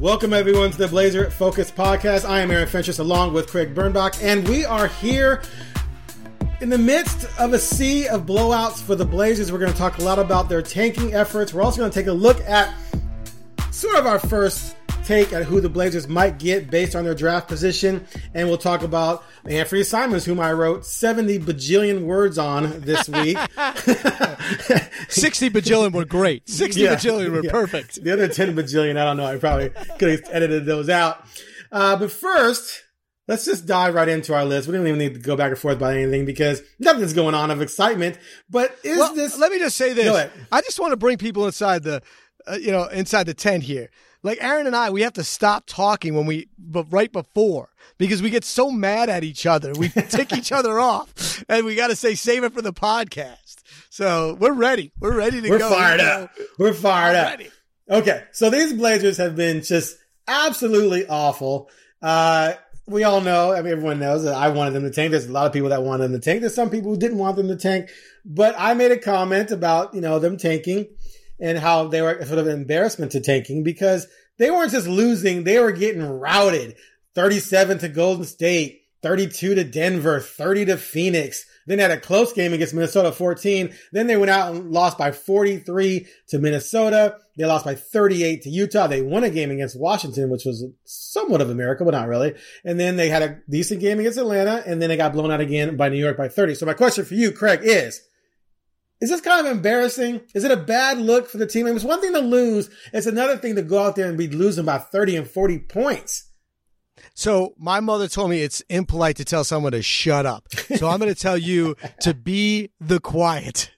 Welcome, everyone, to the Blazer Focus Podcast. I am Aaron Fentress, along with Craig Birnbach, and we are here in the midst of a sea of blowouts for the Blazers. We're going to talk a lot about their tanking efforts. We're also going to take a look at sort of our first take at who the Blazers might get based on their draft position, and we'll talk about Anthony Simons, whom I wrote 70 bajillion words on this week. 60 bajillion were great. 60 bajillion were perfect. The other 10 bajillion, I don't know. I probably could have edited those out. But first, let's just dive right into our list. We don't even need to go back and forth about anything because nothing's going on of excitement. But is this... Let me just say this. I just want to bring people inside the, inside the tent here. Like Aaron and I, we have to stop talking right before, because we get so mad at each other. We tick each other off, and we got to say, save it for the podcast. So we're ready. We're ready to go. We're fired up. Okay. So these Blazers have been just absolutely awful. We all know, everyone knows that I wanted them to tank. There's a lot of people that wanted them to tank. There's some people who didn't want them to tank, but I made a comment about, them tanking. And how they were sort of an embarrassment to tanking because they weren't just losing. They were getting routed. 37 to Golden State, 32 to Denver, 30 to Phoenix. Then they had a close game against Minnesota, 14. Then they went out and lost by 43 to Minnesota. They lost by 38 to Utah. They won a game against Washington, which was somewhat of America, but not really. And then they had a decent game against Atlanta. And then they got blown out again by New York by 30. So my question for you, Craig, is this kind of embarrassing? Is it a bad look for the team? It's one thing to lose. It's another thing to go out there and be losing by 30 and 40 points. So my mother told me it's impolite to tell someone to shut up. So I'm going to tell you to be the quiet.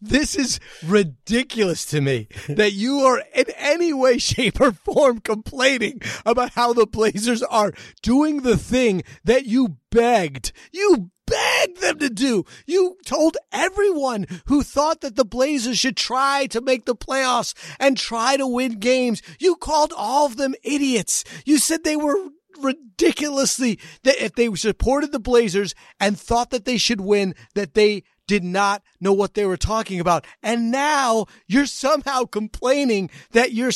This is ridiculous to me that you are in any way, shape, or form complaining about how the Blazers are doing the thing that you begged. You begged them to do. You told everyone who thought that the Blazers should try to make the playoffs and try to win games. You called all of them idiots. You said they were ridiculously, that if they supported the Blazers and thought that they should win, that they did not know what they were talking about. And now you're somehow complaining that your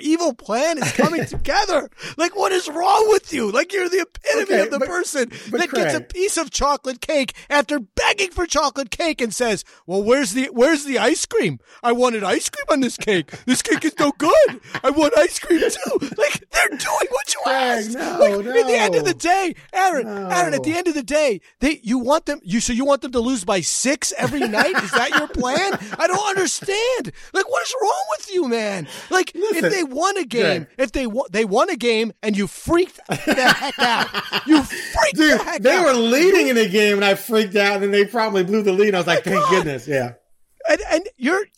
evil plan is coming together. Like, what is wrong with you? Like, you're the epitome of the person that gets a piece of chocolate cake after begging for chocolate cake and says, well, where's the ice cream? I wanted ice cream on this cake. This cake is no good. I want ice cream too. Like, they're doing what you asked. At the end of the day, Aaron, at the end of the day, you want them to lose by 6 every night? Is that your plan? I don't understand. Like, what is wrong with you, man? Like, listen, if they won a game, they won a game and you freaked the heck out. They were leading in the game and I freaked out and then they probably blew the lead. I was like, thank goodness. Yeah. And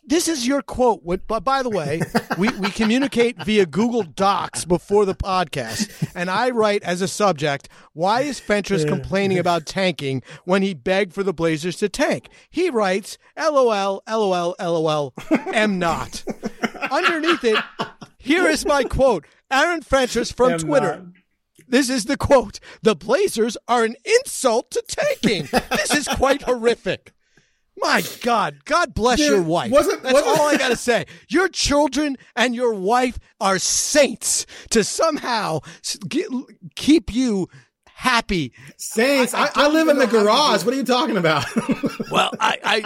this is your quote. But by the way, we communicate via Google Docs before the podcast, and I write as a subject, why is Fentress complaining about tanking when he begged for the Blazers to tank? He writes, LOL, LOL, LOL, am not. Underneath it, here is my quote. Aaron Fentress from Twitter. Not. This is the quote. The Blazers are an insult to tanking. This is quite horrific. My God. God bless your wife. That's all I got to say. Your children and your wife are saints to somehow keep you happy. Saints? I live in the garage. What are you talking about? Well,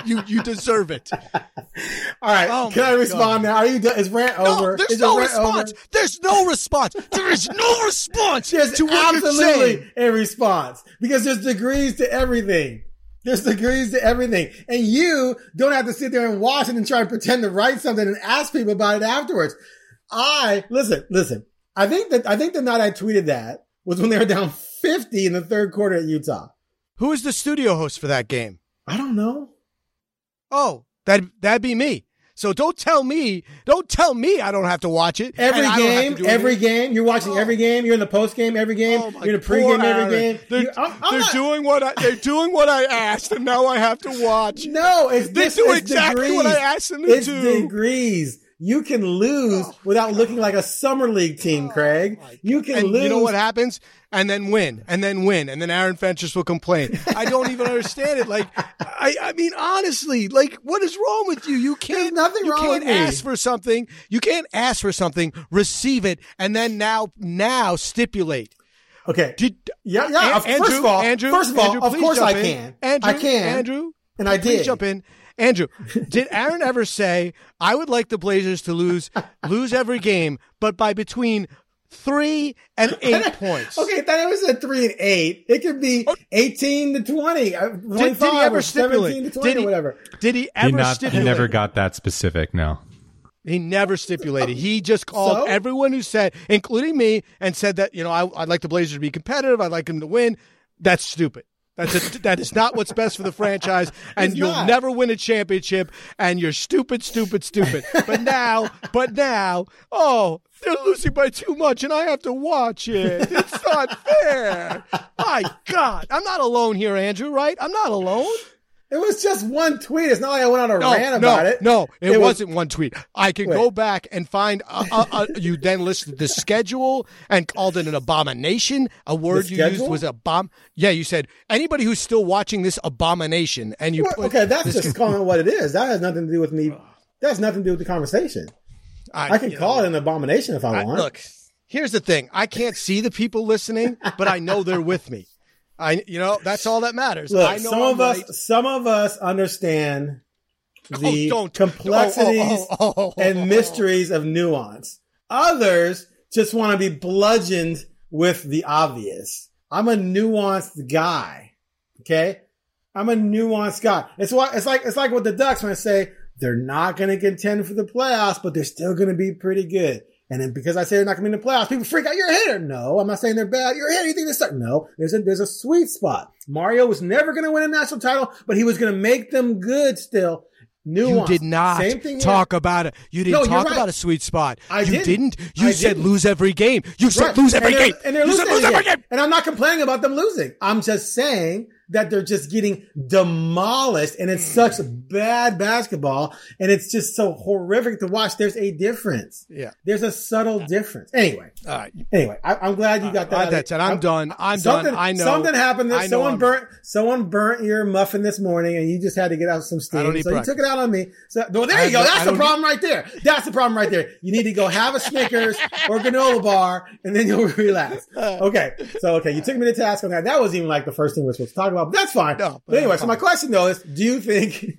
you deserve it. All right. Oh, can I respond now? Are you done? Is rant over? There's no response. There's no response. There is no response to what you're saying. Absolutely a response, because there's degrees to everything. There's degrees to everything. And you don't have to sit there and watch it and try to pretend to write something and ask people about it afterwards. Listen. I think the night I tweeted that was when they were down 50 in the third quarter at Utah. Who is the studio host for that game? I don't know. Oh, that'd be me. So don't tell me I don't have to watch it. Every game, you're watching every game. You're in the post game every game. You're in the pregame every game. They're doing what I asked, and now I have to watch. No, it's what I asked them to do. It's degrees. You can lose without looking like a summer league team, Craig. You can lose. You know what happens? And then win. And then Aaron Fentress will complain. I don't even understand it. Like, I mean, honestly, like, what is wrong with you? You can't ask for something, receive it, and then now stipulate. Okay. Andrew, of course I can. And I did. Please jump in. Andrew, did Aaron ever say, I would like the Blazers to lose every game, but by between 3 and 8 points? Okay, that never said 3 and 8. It could be 18 to 20, 25, did he ever or 17 to 20 or whatever. Did he ever stipulate? He never got that specific, no. He never stipulated. He just called everyone who said, including me, and said that, you know, I'd like the Blazers to be competitive. I'd like them to win. That's stupid. That is not what's best for the franchise, and you'll never win a championship, and you're stupid. But now, they're losing by too much, and I have to watch it. It's not fair. My God. I'm not alone here, Andrew, right? I'm not alone. It was just one tweet. It's not like I went on a rant about it. No, it wasn't one tweet. I can go back and find you then listed the schedule and called it an abomination. A word you used was abomination. Yeah, you said anybody who's still watching this abomination and you that's just calling it what it is. That has nothing to do with me. That has nothing to do with the conversation. I can call it an abomination if I want. Look, here's the thing. I can't see the people listening, but I know they're with me. That's all that matters. Look, I know some of us understand the complexities and mysteries of nuance. Others just want to be bludgeoned with the obvious. I'm a nuanced guy. Okay. I'm a nuanced guy. It's like with the Ducks when I say they're not going to contend for the playoffs, but they're still going to be pretty good. And then because I say they're not going to be in the playoffs, people freak out. You're a hater. No, I'm not saying they're bad. You're a hater. You think they suck? No, there's a sweet spot. Mario was never going to win a national title, but he was going to make them good still. Nuance. You did not talk about it. You didn't talk about a sweet spot. You didn't. You said lose every game. You said lose every game. And they're losing every game. And I'm not complaining about them losing. I'm just saying that they're just getting demolished, and it's such bad basketball, and it's just so horrific to watch. There's a difference. Yeah. There's a subtle difference. Anyway. All right. Anyway, I'm glad you got that. That's it. I'm done. I know. Something happened. Someone burnt your muffin this morning, and you just had to get out some steam. You took it out on me. So, well, there you go. That's the problem right there. That's the problem right there. You need to go have a Snickers or granola bar, and then you'll relax. Okay. So, you took me to task on that. That wasn't even like the first thing we're supposed to talk about. Well, that's fine. No, but anyway, so my question though is, do you think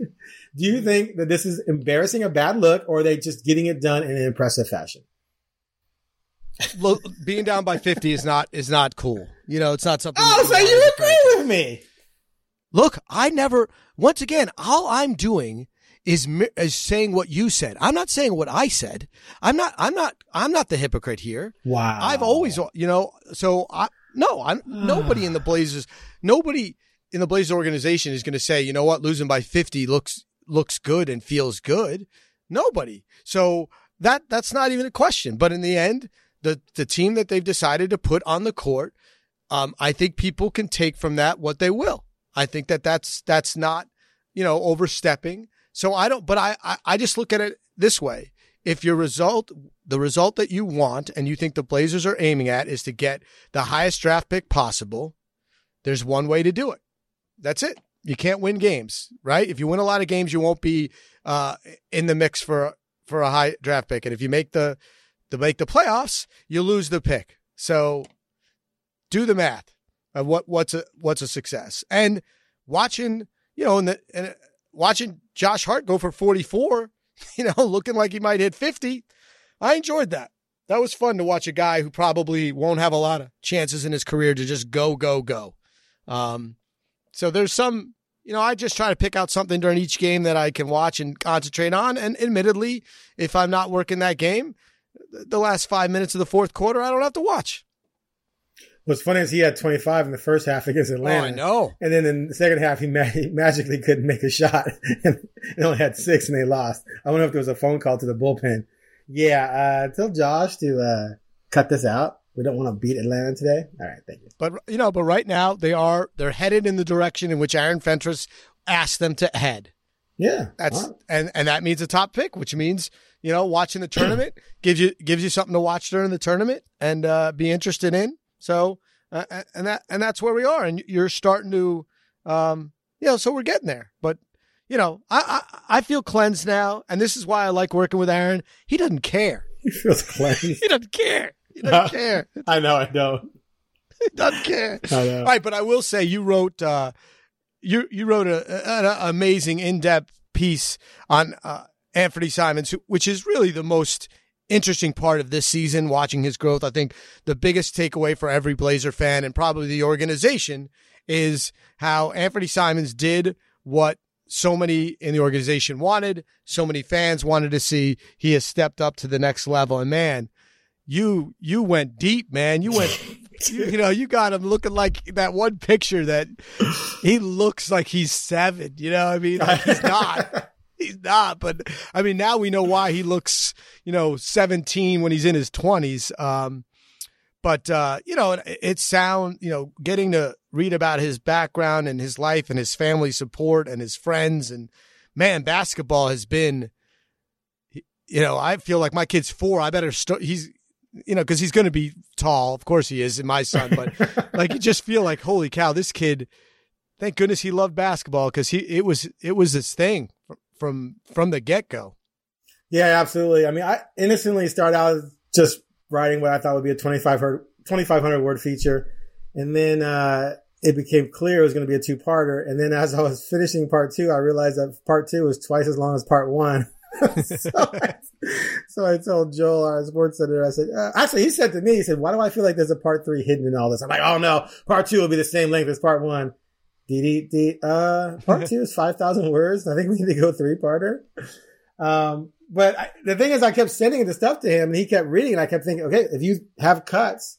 that this is embarrassing, a bad look, or are they just getting it done in an impressive fashion? Look, being down by 50 is not cool. You know, it's not something. Oh, so you agree with me? Look, once again, all I'm doing is saying what you said. I'm not saying what I said. I'm not the hypocrite here. Wow. I've always, nobody in the Blazers. Nobody in the Blazers organization is going to say, you know what, losing by 50 looks good and feels good. Nobody. So that's not even a question. But in the end, the team that they've decided to put on the court, I think people can take from that what they will. I think that's not, overstepping. So I just look at it this way. If the result that you want and you think the Blazers are aiming at is to get the highest draft pick possible, there's one way to do it. That's it. You can't win games, right? If you win a lot of games, you won't be in the mix for a high draft pick. And if you make the playoffs, you lose the pick. So do the math of what's a success. And watching Josh Hart go for 44 looking like he might hit 50. I enjoyed that. That was fun to watch a guy who probably won't have a lot of chances in his career to just go, go, go. So there's some, I just try to pick out something during each game that I can watch and concentrate on. And admittedly, if I'm not working that game, the last 5 minutes of the fourth quarter, I don't have to watch. What's funny is he had 25 in the first half against Atlanta. Oh, I know. And then in the second half, he magically couldn't make a shot and only had 6 and they lost. I wonder if there was a phone call to the bullpen. Yeah, tell Josh to cut this out. We don't want to beat Atlanta today. All right, thank you. But but right now they're headed in the direction in which Aaron Fentress asked them to head. Yeah, that's right. and that means a top pick, which means watching the tournament gives you something to watch during the tournament and be interested in. So and that's where we are, and you're starting to so we're getting there, but. I feel cleansed now, and this is why I like working with Aaron. He doesn't care. He feels cleansed. He doesn't care. He doesn't care. I know. He doesn't care. I know. All right, but I will say you wrote you wrote an amazing in-depth piece on Anthony Simons, which is really the most interesting part of this season, watching his growth. I think the biggest takeaway for every Blazer fan and probably the organization is how Anthony Simons did what so many in the organization wanted, so many fans wanted to see. He has stepped up to the next level. And man, you went deep, man. You went, you got him looking like that one picture that he looks like he's 7. You know what I mean? Like he's not. He's not. But I mean, now we know why he looks, 17 when he's in his 20s. It sound, getting to read about his background and his life and his family support and his friends, and man, basketball has been, I feel like my kid's 4. I better cause he's going to be tall. Of course he is, and my son, but like, you just feel like, holy cow, this kid, thank goodness he loved basketball. Cause it was this thing from the get go. Yeah, absolutely. I mean, I innocently started out just writing what I thought would be a 2,500 word feature. And then it became clear it was going to be a 2-parter. And then as I was finishing part 2, I realized that part 2 was twice as long as part 1. So I told Joel, our sports editor, I said, he said to me, he said, why do I feel like there's a part 3 hidden in all this? I'm like, oh no, part 2 will be the same length as part 1. Part 2 is 5,000 words. I think we need to go 3-parter. But the thing is, I kept sending the stuff to him and he kept reading, and I kept thinking, okay, if you have cuts,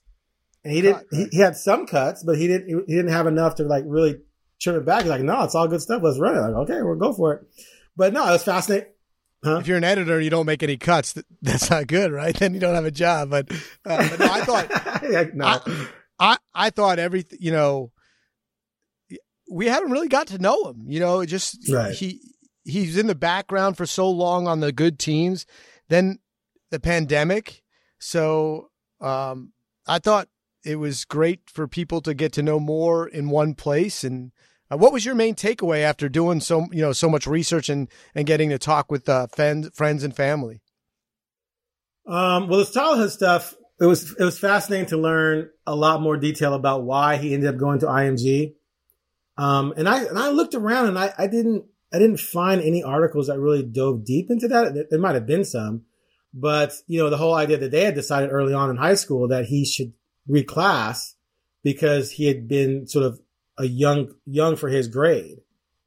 and he didn't, he had some cuts, but he didn't have enough to like really trim it back. He's like, no, it's all good stuff. Let's run it. I'm like, okay, we'll go for it. But no, it was fascinating. Huh? If you're an editor, you don't make any cuts. That's not good, right? Then you don't have a job. But no, I thought, I thought everything, we haven't really got to know him, it just, right. He's in the background for so long on the good teams, then the pandemic. So I thought it was great for people to get to know more in one place. And what was your main takeaway after doing so much research and getting to talk with friends and family? Well, the childhood stuff, it was fascinating to learn a lot more detail about why he ended up going to IMG. And I looked around and I didn't find any articles that really dove deep into that. There might have been some, but the whole idea that they had decided early on in high school that he should reclass because he had been sort of a young for his grade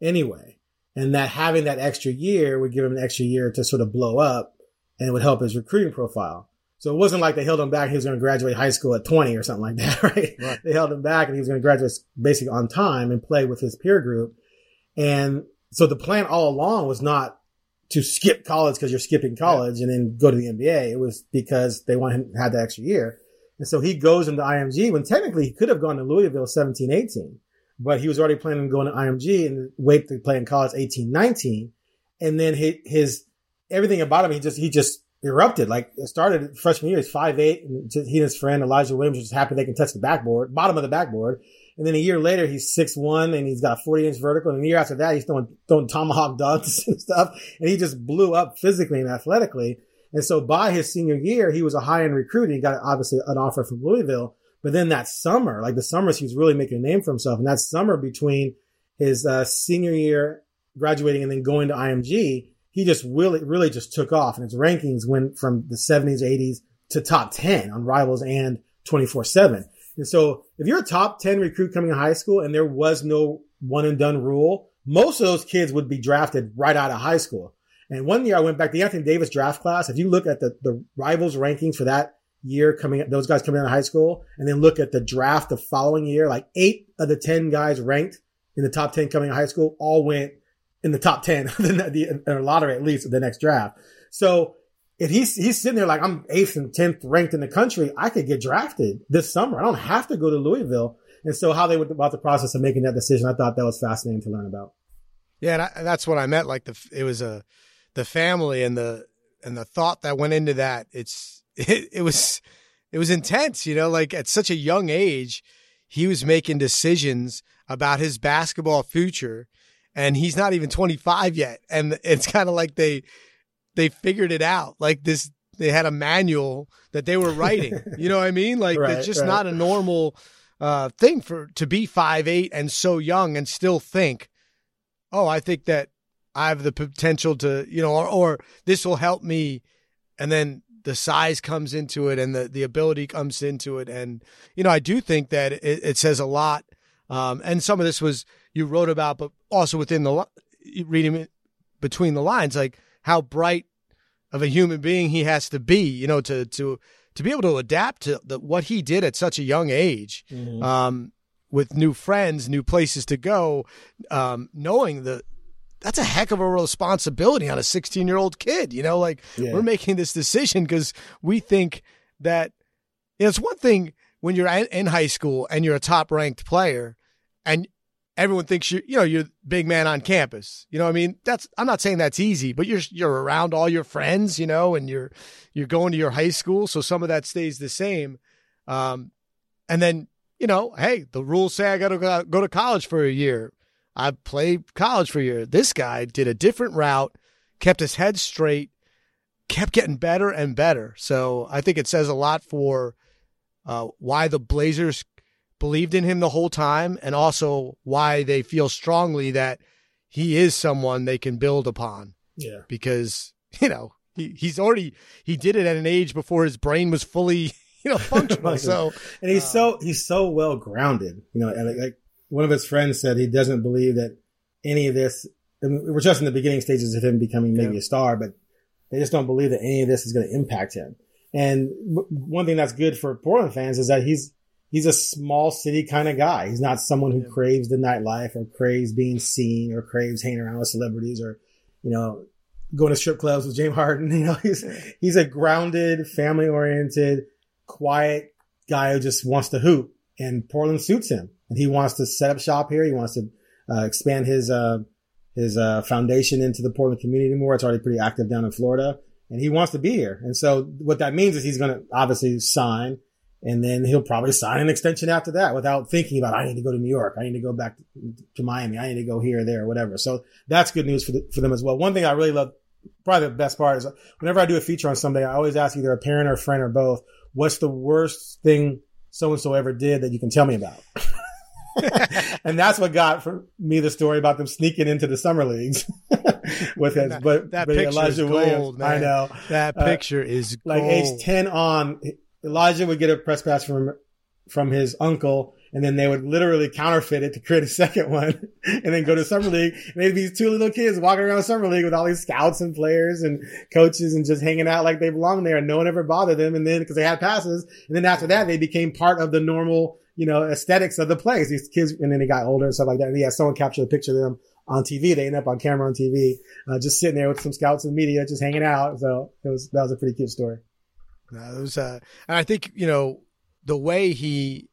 anyway, and that having that extra year would give him an extra year to sort of blow up and would help his recruiting profile. So it wasn't like they held him back. He was going to graduate high school at 20 or something like that, right? They held him back and he was going to graduate basically on time and play with his peer group. And so the plan all along was not to skip college because you're skipping college and then go to the NBA. It was because they wanted him to have that extra year. And so he goes into IMG when technically he could have gone to Louisville 17-18, but he was already planning on going to IMG and wait to play in college 18-19. And then his everything about him, he just erupted. Like it started freshman year, he's 5'8", and he and his friend Elijah Williams are just happy they can touch the backboard, bottom of the backboard. And then a year later, he's 6'1", and he's got a 40-inch vertical. And the year after that, he's throwing tomahawk dunks and stuff. And he just blew up physically and athletically. And so by his senior year, he was a high-end recruit. He got, obviously, an offer from Louisville. But then that summer, like the summers, he was really making a name for himself. And that summer between his senior year graduating and then going to IMG, he just really just took off, and his rankings went from the 70s, 80s to top 10 on Rivals and 24/7. And so if you're a top 10 recruit coming in high school and there was no one and done rule, most of those kids would be drafted right out of high school. And one year I went back to the Anthony Davis draft class. If you look at the Rivals rankings for that year coming, those guys coming out of high school, and then look at the draft the following year, like 8 of the 10 guys ranked in the top 10 coming out of high school all went in the top 10 or lottery, at least, of the next draft. So if he's sitting there like, I'm 8th and 10th ranked in the country, I could get drafted this summer. I don't have to go to Louisville. And so how they went about the process of making that decision, I thought that was fascinating to learn about. Yeah, and that's what I meant. Like the family and the thought that went into that. It was intense, you know. Like at such a young age, he was making decisions about his basketball future, and he's not even 25 yet. And it's kind of like they figured it out. Like this, they had a manual that they were writing. You know what I mean? Like right, it's just not a normal thing to be 5'8" and so young and still think, oh, I think that I have the potential to, you know, or this will help me. And then the size comes into it and the ability comes into it. And, you know, I do think that it says a lot. And some of this was, you wrote about, but also within the, reading it between the lines, like how bright of a human being he has to be, you know, to be able to adapt to what he did at such a young age. Mm-hmm. With new friends, new places to go, knowing that's a heck of a responsibility on a 16-year-old kid. You know, like we're making this decision because we think that, you know, it's one thing when you're in high school and you're a top-ranked player and everyone thinks you're the big man on campus. You know what I mean? I'm not saying that's easy, but you're around all your friends, you know, and you're going to your high school, so some of that stays the same. And then, you know, hey, the rules say I got to go to college for a year. I played college for a year. This guy did a different route, kept his head straight, kept getting better and better. So I think it says a lot for why the Blazers believed in him the whole time, and also why they feel strongly that he is someone they can build upon. Yeah, because, you know, he did it at an age before his brain was fully, you know, functional. So, and he's so well grounded. You know, and like one of his friends said, he doesn't believe that any of this. I mean, we're just in the beginning stages of him becoming maybe a star, but they just don't believe that any of this is going to impact him. And one thing that's good for Portland fans is that he's a small city kind of guy. He's not someone who craves the nightlife or craves being seen or craves hanging around with celebrities or, you know, going to strip clubs with James Harden. You know, he's a grounded, family oriented, quiet guy who just wants to hoop, and Portland suits him, and he wants to set up shop here. He wants to expand his foundation into the Portland community more. It's already pretty active down in Florida, and he wants to be here. And so what that means is he's going to obviously sign, and then he'll probably sign an extension after that without thinking about, I need to go to New York. I need to go back to Miami. I need to go here or there or whatever. So that's good news for them as well. One thing I really love, probably the best part, is whenever I do a feature on somebody, I always ask either a parent or a friend or both, what's the worst thing so-and-so ever did that you can tell me about? And that's what got for me the story about them sneaking into the summer leagues with his, but Elijah Williams. Man. I know. That picture is gold. Like age 10 on, Elijah would get a press pass from his uncle, and then they would literally counterfeit it to create a second one and then go to summer league. And they'd be these two little kids walking around summer league with all these scouts and players and coaches and just hanging out like they belong there, and no one ever bothered them. And then, cause they had passes. And then after that, they became part of the normal, you know, aesthetics of the place. These kids, and then they got older and stuff like that. And yeah, someone captured a picture of them on TV. They end up on camera on TV, just sitting there with some scouts and media, just hanging out. So that was a pretty cute story. No, and I think, you know, the way he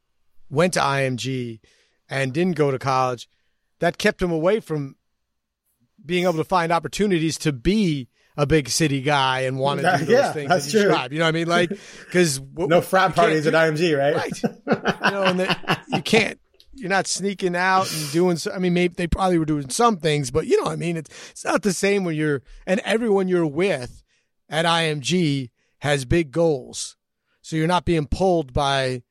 went to IMG and didn't go to college, that kept him away from being able to find opportunities to be a big city guy and want to do those things that you described. You know what I mean? Like, because no frat parties at IMG, right? Right. You know, and you can't. You're not sneaking out and doing. I mean, maybe they probably were doing some things, but you know what I mean. It's not the same when you're, and everyone you're with at IMG has big goals. So you're not being pulled by,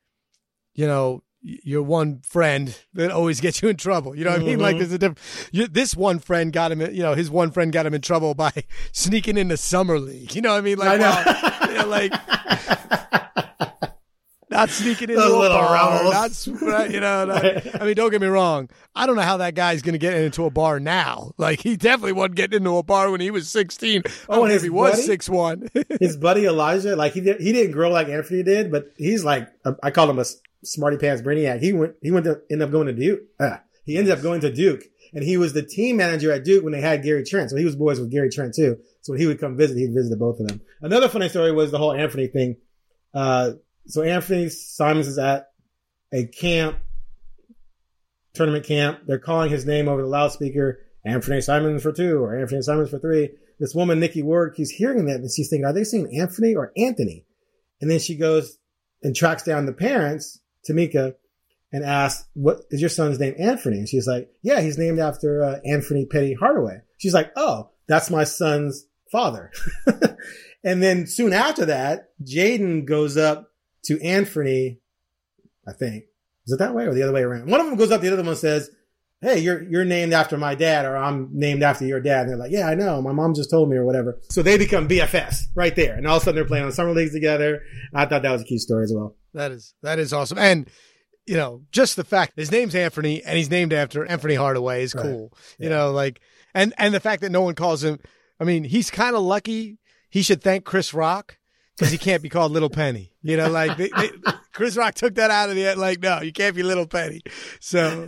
you know, your one friend that always gets you in trouble. You know what I mean? Like, there's a different. This one friend got him. You know, his one friend got him in trouble by sneaking in the summer league. You know what I mean? Like, well, you know, like not sneaking in the little bar. Not, you know, not, I mean, don't get me wrong. I don't know how that guy's going to get into a bar now. Like, he definitely wasn't getting into a bar when he was 16. Oh, and if he was 6'1". His buddy Elijah, like he didn't grow like Anthony did, but he's like, I call him a smarty pants brainiac. He ended up going to Duke, and he was the team manager at Duke when they had Gary Trent. So he was boys with Gary Trent too. So when he would come visit, he'd visit both of them. Another funny story was the whole Anthony thing. So Anthony Simons is at a tournament camp. They're calling his name over the loudspeaker, Anthony Simons for 2 or Anthony Simons for 3. This woman, Nikki Ward, keeps hearing that, and she's thinking, are they saying Anthony or Anthony? And then she goes and tracks down the parents, Tamika, and asks, what is your son's name, Anthony? And she's like, yeah, he's named after Anthony Petty Hardaway. She's like, oh, that's my son's father. And then soon after that, Jaden goes up to Anthony, I think. Is it that way or the other way around? One of them goes up, the other one says, hey, you're named after my dad, or I'm named after your dad. And they're like, yeah, I know. My mom just told me or whatever. So they become BFFs right there. And all of a sudden they're playing on summer leagues together. I thought that was a cute story as well. That is awesome. And, you know, just the fact his name's Anthony and he's named after Anthony Hardaway is cool. Right. Yeah. You know, like, and the fact that no one calls him, I mean, he's kind of lucky. He should thank Chris Rock, because he can't be called Little Penny. You know, like Chris Rock took that out of the, like, no, you can't be Little Penny. So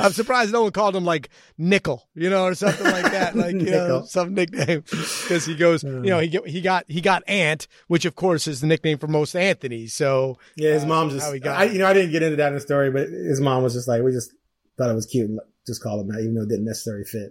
I'm surprised no one called him like Nickel, you know, or something like that. Like, you know, some nickname, because he goes, you know, he got Ant, which of course is the nickname for most Anthonys. So yeah, his mom's just, I didn't get into that in the story, but his mom was just like, we just thought it was cute and just called him that, even though it didn't necessarily fit.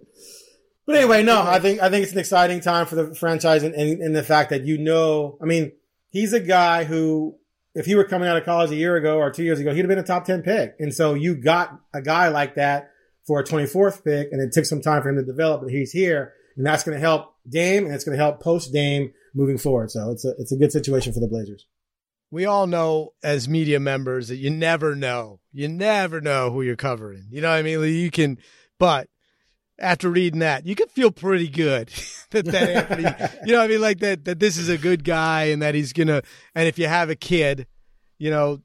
But anyway, no, I think it's an exciting time for the franchise, and the fact that, you know, I mean, he's a guy who, if he were coming out of college a year ago or 2 years ago, he'd have been a top 10 pick. And so you got a guy like that for a 24th pick, and it took some time for him to develop, but he's here, and that's going to help Dame, and it's going to help post Dame moving forward. So it's a good situation for the Blazers. We all know as media members that you never know who you're covering. You know what I mean? You can, but after reading that, you could feel pretty good that Anthony, you know what I mean? Like that this is a good guy, and that he's going to, and if you have a kid, you know,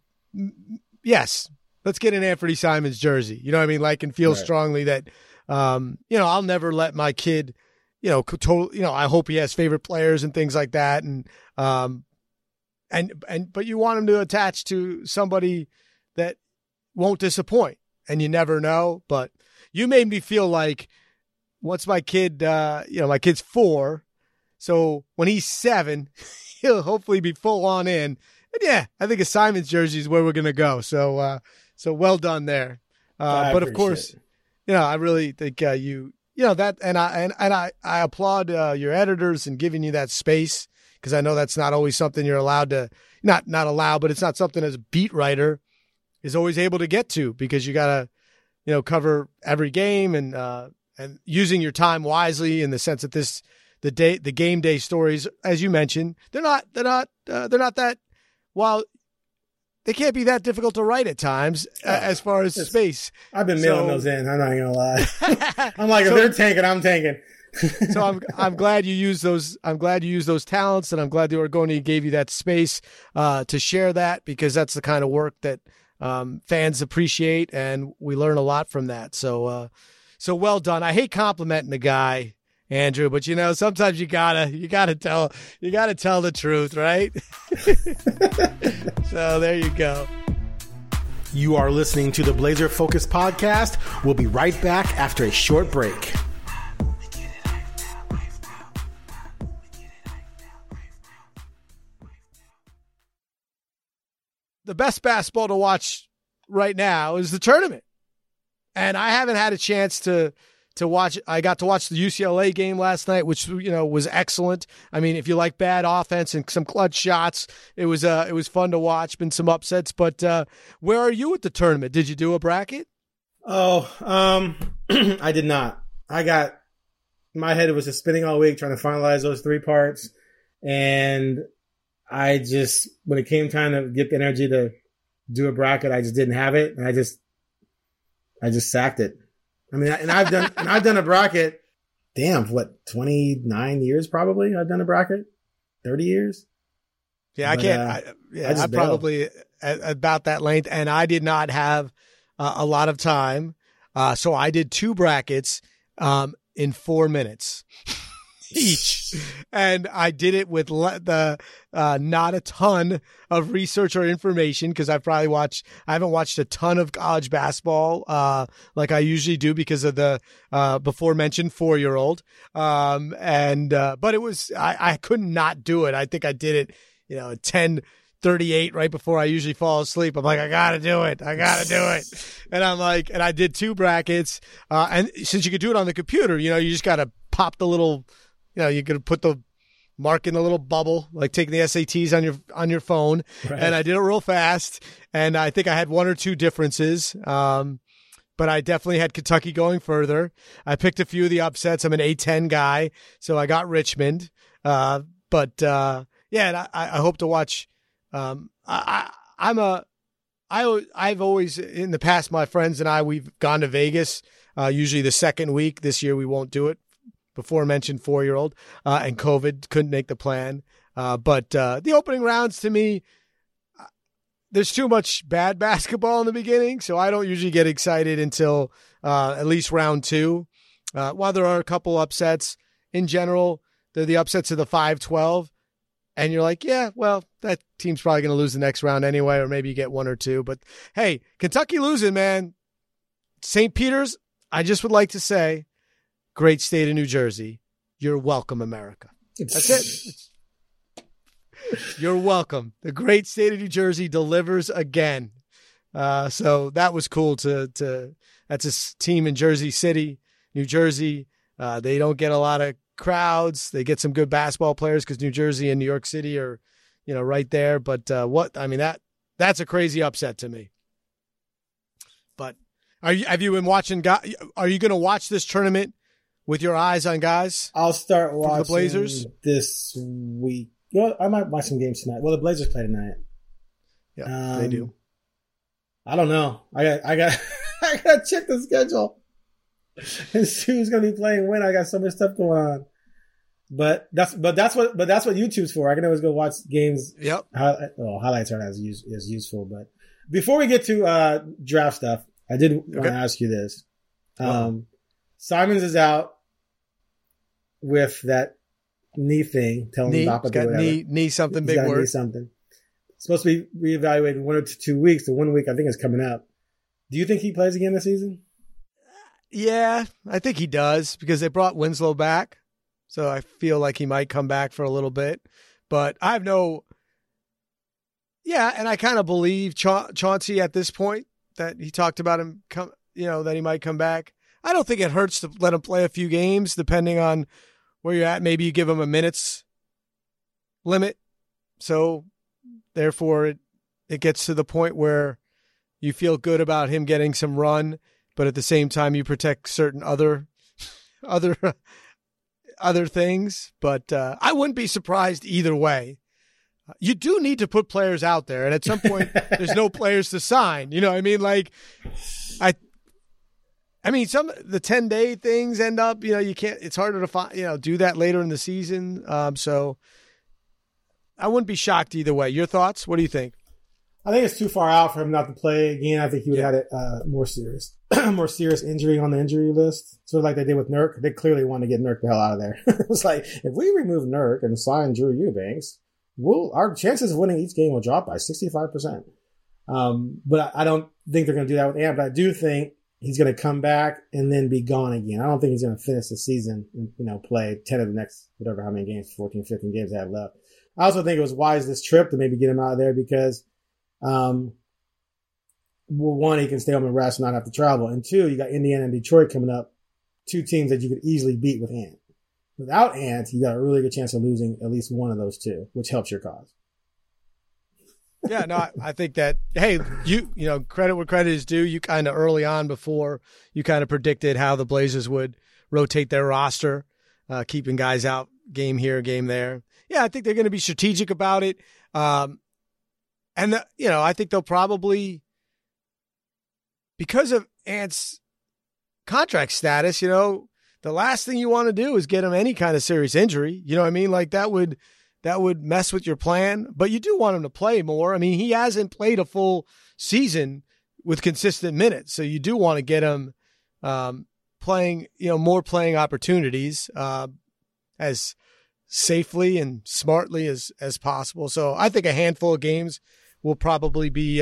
yes, let's get an Anthony Simons jersey. You know what I mean? Like, and feel strongly that, you know, I'll never let my kid, you know, totally, you know, I hope he has favorite players and things like that. And but you want him to attach to somebody that won't disappoint, and you never know, but you made me feel like, once my kid, you know, my kid's 4, so when he's 7, he'll hopefully be full on in. And yeah, I think a Simons jersey is where we're going to go. So well done there. But of course, you know, I really think you know that, and I applaud your editors in giving you that space, because I know that's not always something you're allowed to, not allow, but it's not something as a beat writer is always able to get to, because you got to, you know, cover every game, and using your time wisely, in the sense that the game day stories, as you mentioned, they're not that, while they can't be that difficult to write at times, as far as space. I've been mailing those in. I'm not gonna lie. I'm like, if they're tanking, I'm tanking. So I'm glad you use those. I'm glad you use those talents, and I'm glad the Oregonian gave you that space to share that, because that's the kind of work that fans appreciate, and we learn a lot from that. So well done. I hate complimenting the guy, Andrew, but you know, sometimes you gotta tell the truth, right? So there you go. You are listening to the Blazer Focus Podcast. We'll be right back after a short break. The best basketball to watch right now is the tournament. And I haven't had a chance to watch. I got to watch the UCLA game last night, which, you know, was excellent. I mean, if you like bad offense and some clutch shots, it was fun to watch. Been some upsets, but where are you at the tournament? Did you do a bracket? Oh, I did not. My head was just spinning all week trying to finalize those 3 parts, and I just, when it came time to get the energy to do a bracket. I just didn't have it, and I just sacked it. I mean, I've done a bracket. Damn, what, 29 years probably? I've done a bracket, 30 years. Yeah, but, I can't. I probably about that length, and I did not have a lot of time, so I did two brackets in 4 minutes each, and I did it with not a ton of research or information because I haven't watched a ton of college basketball like I usually do because of the before mentioned 4-year-old, but it was I could not do it. I think I did it, 10:38 right before I usually fall asleep. I'm like, I gotta do it. And I'm like, and I did two brackets. And since you could do it on the computer, you just gotta pop the little, you could put the mark in the little bubble, like taking the SATs on your phone. Right. And I did it real fast. And I think I had one or two differences. But I definitely had Kentucky going further. I picked a few of the upsets. I'm an A10 guy, so I got Richmond. Yeah, and I hope to watch. I've always in the past, my friends and I, we've gone to Vegas usually the second week. This year we won't do it. Before mentioned 4-year-old and COVID couldn't make the plan. But the opening rounds to me, there's too much bad basketball in the beginning, so I don't usually get excited until at least round two. While there are a couple upsets in general, they're the upsets of the 5-12. And you're like, yeah, well, that team's probably going to lose the next round anyway, or maybe you get one or two. But, hey, Kentucky losing, man. St. Peter's, I just would like to say, great state of New Jersey. You're welcome, America. That's it. You're welcome. The great state of New Jersey delivers again. So that was cool to that's a team in Jersey City, New Jersey. They don't get a lot of crowds. They get some good basketball players because New Jersey and New York City are, right there. But that's a crazy upset to me. But have you been watching? Are you going to watch this tournament with your eyes on guys? I'll start watching the Blazers this week. I might watch some games tonight. Well, the Blazers play tonight. Yeah, they do. I don't know. I got I got to check the schedule and see who's going to be playing when. I got so much stuff going on. But that's what YouTube's for. I can always go watch games. Yep. Highlights aren't as useful. But before we get to draft stuff, I did want to ask you this. Simons is out with that knee thing. Tell him about whatever. Knee something. He's big word. Knee something. It's supposed to be reevaluated in 1 or 2 weeks. The 1 week I think is coming up. Do you think he plays again this season? Yeah, I think he does because they brought Winslow back. So I feel like he might come back for a little bit. But I have no – yeah, and I kind of believe Chauncey at this point that he talked about him, that he might come back. I don't think it hurts to let him play a few games depending on where you're at. Maybe you give him a minute's limit. So therefore it gets to the point where you feel good about him getting some run. But at the same time, you protect certain other things. But I wouldn't be surprised either way. You do need to put players out there, and at some point, there's no players to sign. You know what I mean? Like, I mean, some the 10-day things end up. You can't. It's harder to find. Do that later in the season. So I wouldn't be shocked either way. Your thoughts? What do you think? I think it's too far out for him not to play again. I think he would have had a more serious injury on the injury list, sort of like they did with Nurk. They clearly wanted to get Nurk the hell out of there. It was like, if we remove Nurk and sign Drew Eubanks, our chances of winning each game will drop by 65%. But I don't think they're going to do that with Ant, but I do think he's going to come back and then be gone again. I don't think he's going to finish the season and play 10 of the next whatever how many games, 14, 15 games they have left. I also think it was wise this trip to maybe get him out of there because one, he can stay home and rest and not have to travel. And two, you got Indiana and Detroit coming up, two teams that you could easily beat with Ant. Without Ant, you got a really good chance of losing at least one of those two, which helps your cause. Yeah, no, I think that, hey, you credit where credit is due. You kind of early on before you kind of predicted how the Blazers would rotate their roster, keeping guys out game here, game there. Yeah, I think they're going to be strategic about it. And, I think they'll probably, because of Ant's contract status, the last thing you want to do is get him any kind of serious injury. You know what I mean? Like that would mess with your plan, but you do want him to play more. I mean, he hasn't played a full season with consistent minutes. So you do want to get him playing, more playing opportunities as safely and smartly as possible. So I think a handful of games will probably be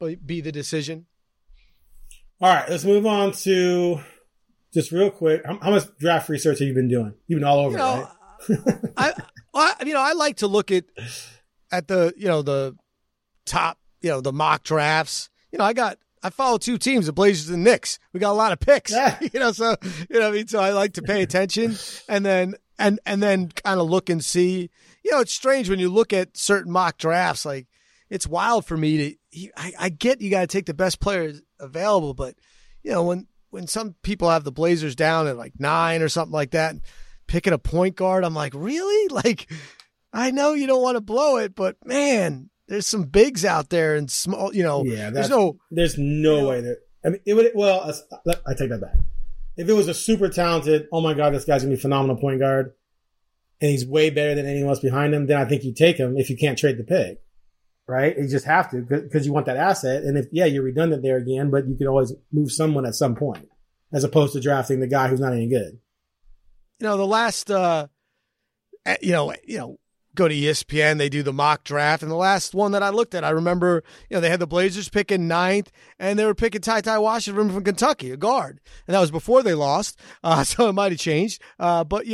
the decision. All right, let's move on to just real quick. How much draft research have you been doing? You've been all over it, right? I like to look at the, the top, the mock drafts. I follow two teams, the Blazers and the Knicks. We got a lot of picks, so, I mean, so I like to pay attention and then kind of look and see, it's strange when you look at certain mock drafts, like it's wild for me I get you got to take the best players available, but when some people have the Blazers down at like 9 or something like that, and picking a point guard, I'm like, really? Like, I know you don't want to blow it, but man, there's some bigs out there and small, there's no way that, I mean, it would, well, I take that back. If it was a super talented, oh my God, this guy's going to be a phenomenal point guard and he's way better than anyone else behind him, then I think you take him if you can't trade the pick, right? You just have to, because you want that asset. And if, you're redundant there again, but you can always move someone at some point as opposed to drafting the guy who's not any good. The last, go to ESPN, they do the mock draft. And the last one that I looked at, I remember, they had the Blazers picking 9th, and they were picking Ty Washington from Kentucky, a guard. And that was before they lost. So it might have changed. But,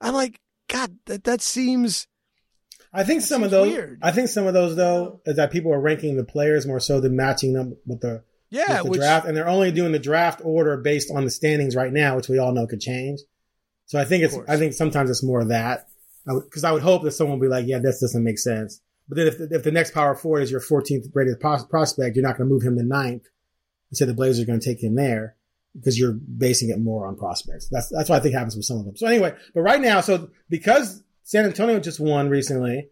I'm like, God, that seems. I think some of those, weird. I think some of those, though, is that people are ranking the players more so than matching them with the draft. And they're only doing the draft order based on the standings right now, which we all know could change. So I think sometimes it's more of that. Because I would hope that someone would be like, this doesn't make sense. But then if the next power forward is your 14th rated prospect, you're not going to move him to 9th. Instead, the Blazers are going to take him there because you're basing it more on prospects. That's what I think happens with some of them. So anyway, but right now, so because San Antonio just won recently,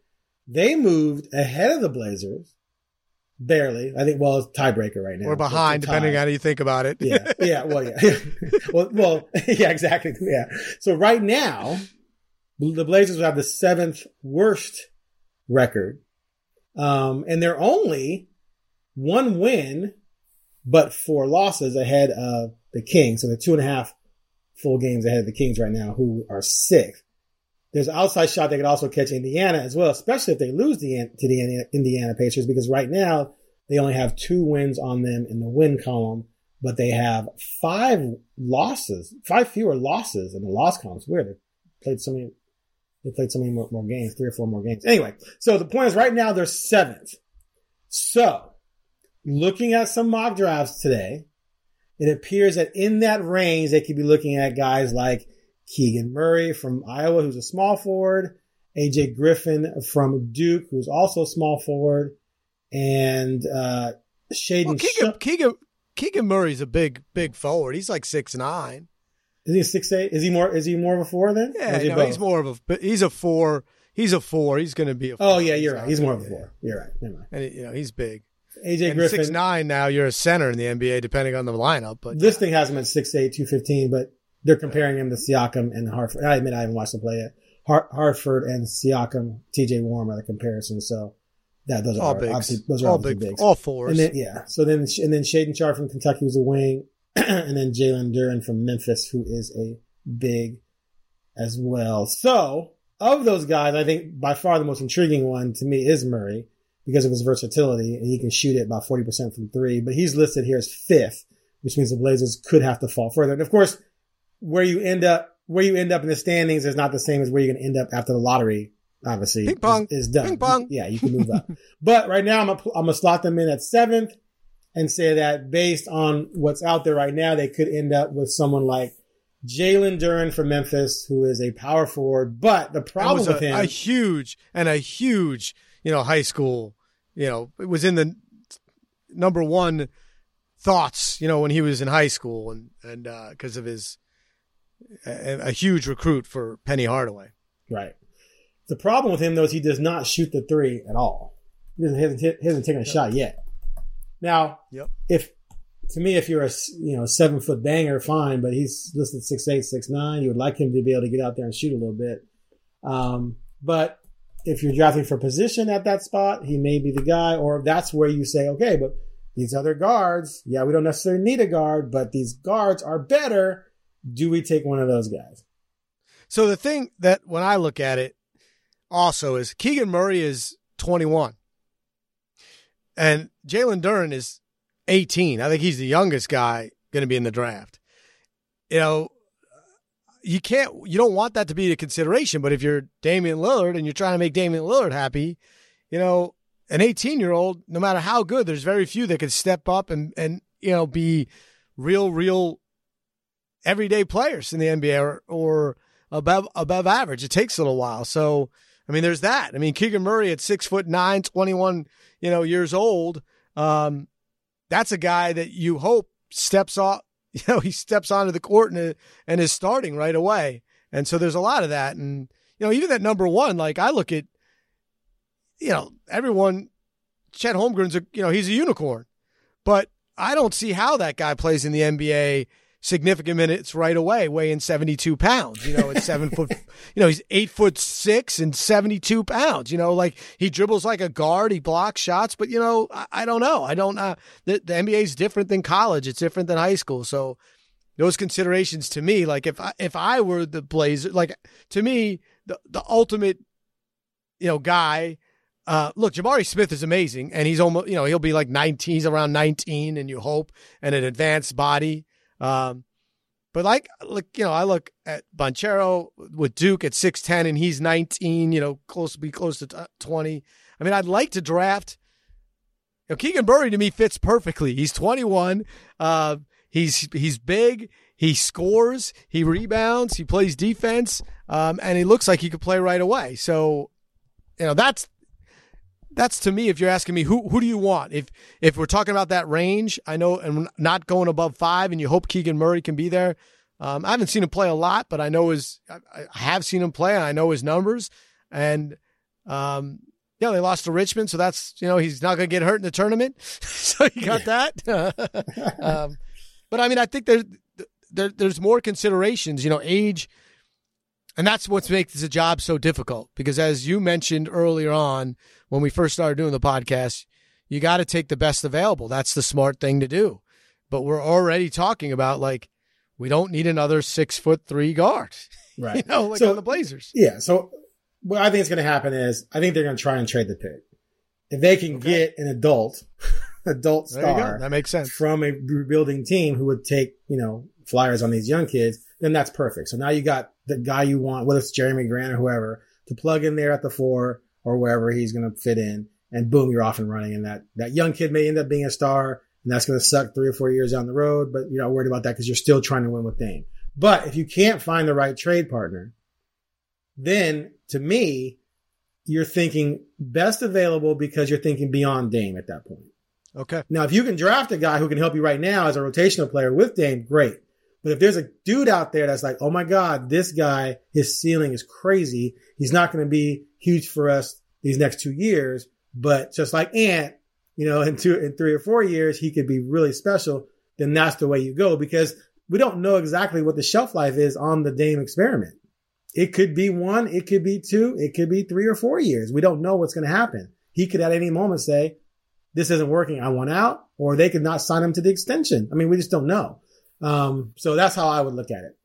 they moved ahead of the Blazers. Barely. I think, well, it's a tiebreaker right now. Or behind, depending on how you think about it. Yeah. Yeah. Well, yeah. well, yeah, exactly. Yeah. So right now, the Blazers have the 7th worst record. And they're only 1 win, but 4 losses ahead of the Kings. So they're 2.5 full games ahead of the Kings right now, who are 6th. There's an outside shot they could also catch Indiana as well, especially if they lose to the Indiana Pacers, because right now they only have 2 wins on them in the win column, but they have 5 fewer losses in the loss column. It's weird. They played so many more games, 3 or 4 more games. Anyway, so the point is right now they're 7th. So looking at some mock drafts today, it appears that in that range, they could be looking at guys like Keegan Murray from Iowa, who's a small forward, AJ Griffin from Duke, who's also a small forward, and Shaden. Well, Keegan Murray's a big forward. He's like 6'9". Is he a 6'8"? Is he more of a 4 then? Yeah, he's more of a. He's a 4. He's a 4. He's going to be a 4. Oh yeah, you're right. He's more of a 4. You're right. Never mind. And he's big. AJ and Griffin, 6'9". Now you're a center in the NBA, depending on the lineup. But this thing has him at 6'8", 215. But they're comparing him to Siakam and Hartford. I admit I haven't watched him play yet. Hartford and Siakam, TJ Warren are the comparison. So those are all bigs. Obviously, those are all bigs. All 4s. And then, yeah. So then Shaden Char from Kentucky was a wing. And then Jalen Duren from Memphis, who is a big as well. So of those guys, I think by far the most intriguing one to me is Murray because of his versatility, and he can shoot it about 40% from 3. But he's listed here as 5th, which means the Blazers could have to fall further. And of course, where you end up in the standings is not the same as where you're going to end up after the lottery. Obviously, ping pong is done. Ping pong. Yeah, you can move up. But right now, I'm gonna slot them in at 7th. And say that based on what's out there right now, they could end up with someone like Jalen Duren from Memphis, who is a power forward. But the problem with him, a huge, high school, it was in the number one thoughts, when he was in high school, and because of his a huge recruit for Penny Hardaway, right? The problem with him, though, is he does not shoot the three at all. He hasn't taken a shot yet. Now, if you're a 7 foot banger, fine, but he's listed 6'8", 6'9", you would like him to be able to get out there and shoot a little bit. But if you're drafting for position at that spot, he may be the guy, or that's where you say, okay, but these other guards, yeah, we don't necessarily need a guard, but these guards are better. Do we take one of those guys? So the thing that when I look at it also is Keegan Murray is 21 and Jalen Duren is 18. I think he's the youngest guy going to be in the draft. You know, you don't want that to be a consideration, but if you're Damian Lillard and you're trying to make Damian Lillard happy, you know, an 18-year-old, no matter how good, there's very few that can step up and be real everyday players in the NBA or above average. It takes a little while. So, I mean, there's that. I mean, Keegan Murray at 6'9", 21, years old. That's a guy that you hope steps up. He steps onto the court and is starting right away. And so there's a lot of that. And, even that number one, like I look at, everyone, Chet Holmgren's, he's a unicorn, but I don't see how that guy plays in the NBA significant minutes right away, weighing 72 pounds, at 7 foot, he's 8'6" and 72 pounds, like he dribbles like a guard, he blocks shots, but I don't know. I don't, the NBA is different than college. It's different than high school. So those considerations to me, like if I were the Blazer, like to me, the ultimate, guy, look, Jabari Smith is amazing and he's almost, he'll be like 19, he's around 19 and you hope, and an advanced body. But I look at Banchero with Duke at 6'10" and he's 19, close to 20. I mean, I'd like to draft, Keegan Murray to me fits perfectly. He's 21. He's big. He scores, he rebounds, he plays defense. And he looks like he could play right away. So, that's to me, if you're asking me, who do you want? If we're talking about that range, I know, and not going above 5, and you hope Keegan Murray can be there. I haven't seen him play a lot, but I know his numbers. And, they lost to Richmond, so that's, he's not going to get hurt in the tournament. So you got that. But, I mean, I think there's more considerations, age. And that's what makes the job so difficult because, as you mentioned earlier on, when we first started doing the podcast, you got to take the best available. That's the smart thing to do. But we're already talking about we don't need another 6'3" guard, right? On the Blazers. Yeah. So what I think is going to happen is I think they're going to try and trade the pick if they can get an adult star. That makes sense from a rebuilding team who would take flyers on these young kids. Then that's perfect. So now you got the guy you want, whether it's Jeremy Grant or whoever, to plug in there at the 4 or wherever he's going to fit in, and boom, you're off and running. And that young kid may end up being a star, and that's going to suck 3 or 4 years down the road, but you're not worried about that because you're still trying to win with Dame. But if you can't find the right trade partner, then to me, you're thinking best available because you're thinking beyond Dame at that point. Okay. Now, if you can draft a guy who can help you right now as a rotational player with Dame, great. But if there's a dude out there that's like, oh my God, this guy, his ceiling is crazy. He's not going to be huge for us these next 2 years, but just like Ant, in 3 or 4 years, he could be really special. Then that's the way you go because we don't know exactly what the shelf life is on the Dame experiment. It could be 1, it could be 2, it could be 3 or 4 years. We don't know what's going to happen. He could at any moment say, this isn't working. I want out, or they could not sign him to the extension. I mean, we just don't know. So that's how I would look at it.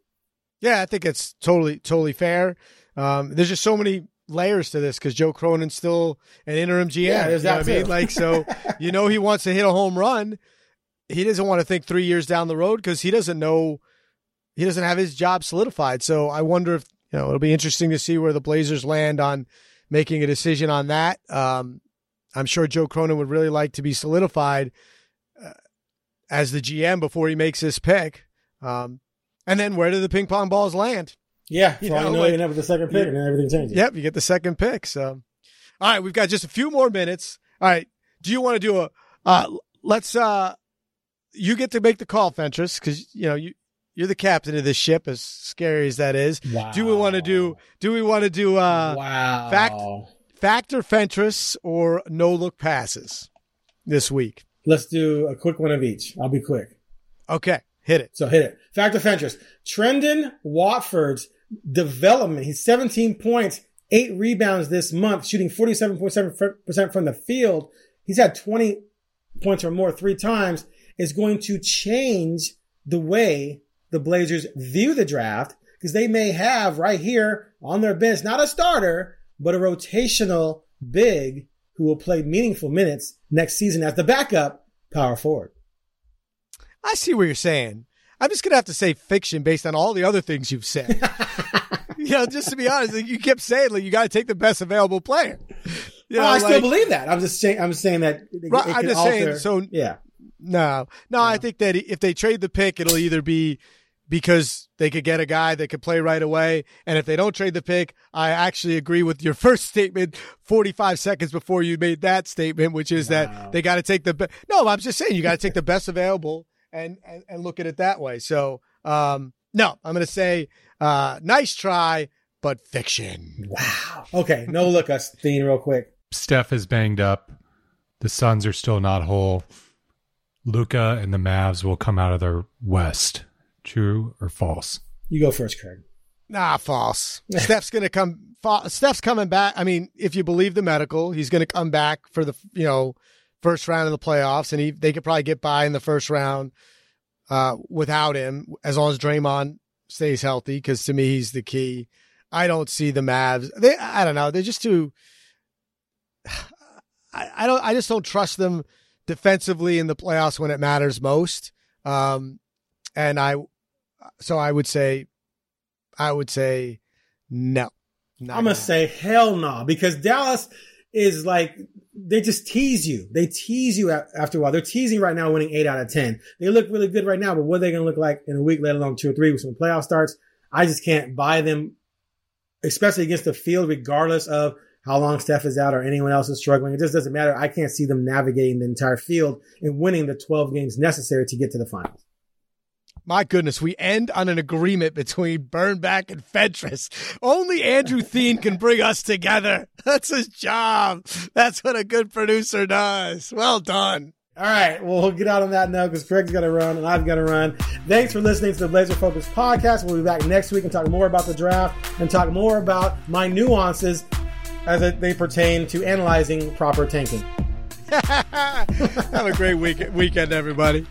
Yeah, I think it's totally fair. There's just so many layers to this because Joe Cronin's still an interim GM. Yeah, there's that too. I mean? So, he wants to hit a home run. He doesn't want to think 3 years down the road because he doesn't know, he doesn't have his job solidified. So I wonder if, it'll be interesting to see where the Blazers land on making a decision on that. I'm sure Joe Cronin would really like to be solidified as the GM before he makes his pick. And then where do the ping pong balls land? Yeah. You end up with the second pick and everything changes. Yep. You get the second pick. So, all right, we've got just a few more minutes. All right. Do you want to do you get to make the call, Fentress, because You're the captain of this ship, as scary as that is. Wow. Do we want to do wow. fact or Fentress or no look passes this week? Let's do a quick one of each. I'll be quick. Okay, hit it. So hit it. Fact or Fentress. Trendon Watford's development. He's 17 points, 8 rebounds this month, shooting 47.7% from the field. He's had 20 points or more 3 times. Is going to change the way the Blazers view the draft, because they may have right here on their bench, not a starter, but a rotational big who will play meaningful minutes next season as the backup power forward. I see what you're saying. I'm just going to have to say fiction based on all the other things you've said. You know, just to be honest, like, you kept saying, like, you got to take the best available player. You know, I still believe that. I'm just saying that. Right, I'm just saying. So yeah. No, I think that if they trade the pick, it'll either be because they could get a guy that could play right away. And if they don't trade the pick, I actually agree with your first statement 45 seconds before you made that statement, which is that they got to take the No, I'm just saying you got to take the best available and look at it that way. So, no, I'm going to say nice try, but fiction. Wow. Okay, no look us theme real quick. Steph is banged up. The Suns are still not whole. Luca and the Mavs will come out of their West. True or false? You go first, Craig. Nah, false. Steph's going to come. Steph's coming back. I mean, if you believe the medical, he's going to come back for the first round of the playoffs, and they could probably get by in the first round without him, as long as Draymond stays healthy. Because to me, he's the key. I don't see the Mavs. I don't know. They're just too. I just don't trust them defensively in the playoffs when it matters most. I would say no. I'm going to say hell no, because Dallas is like, they just tease you. They tease you after a while. They're teasing right now, winning 8 out of 10. They look really good right now, but what are they going to look like in a week, let alone 2 or 3 weeks when the playoff starts? I just can't buy them, especially against the field, regardless of how long Steph is out or anyone else is struggling. It just doesn't matter. I can't see them navigating the entire field and winning the 12 games necessary to get to the finals. My goodness, we end on an agreement between Birnbach and Fentress. Only Andrew Thien can bring us together. That's his job. That's what a good producer does. Well done. All right, well, we'll get out on that note because Craig's got to run and I've got to run. Thanks for listening to the Blazer Focus Podcast. We'll be back next week and talk more about the draft and talk more about my nuances as they pertain to analyzing proper tanking. Have a great weekend, everybody.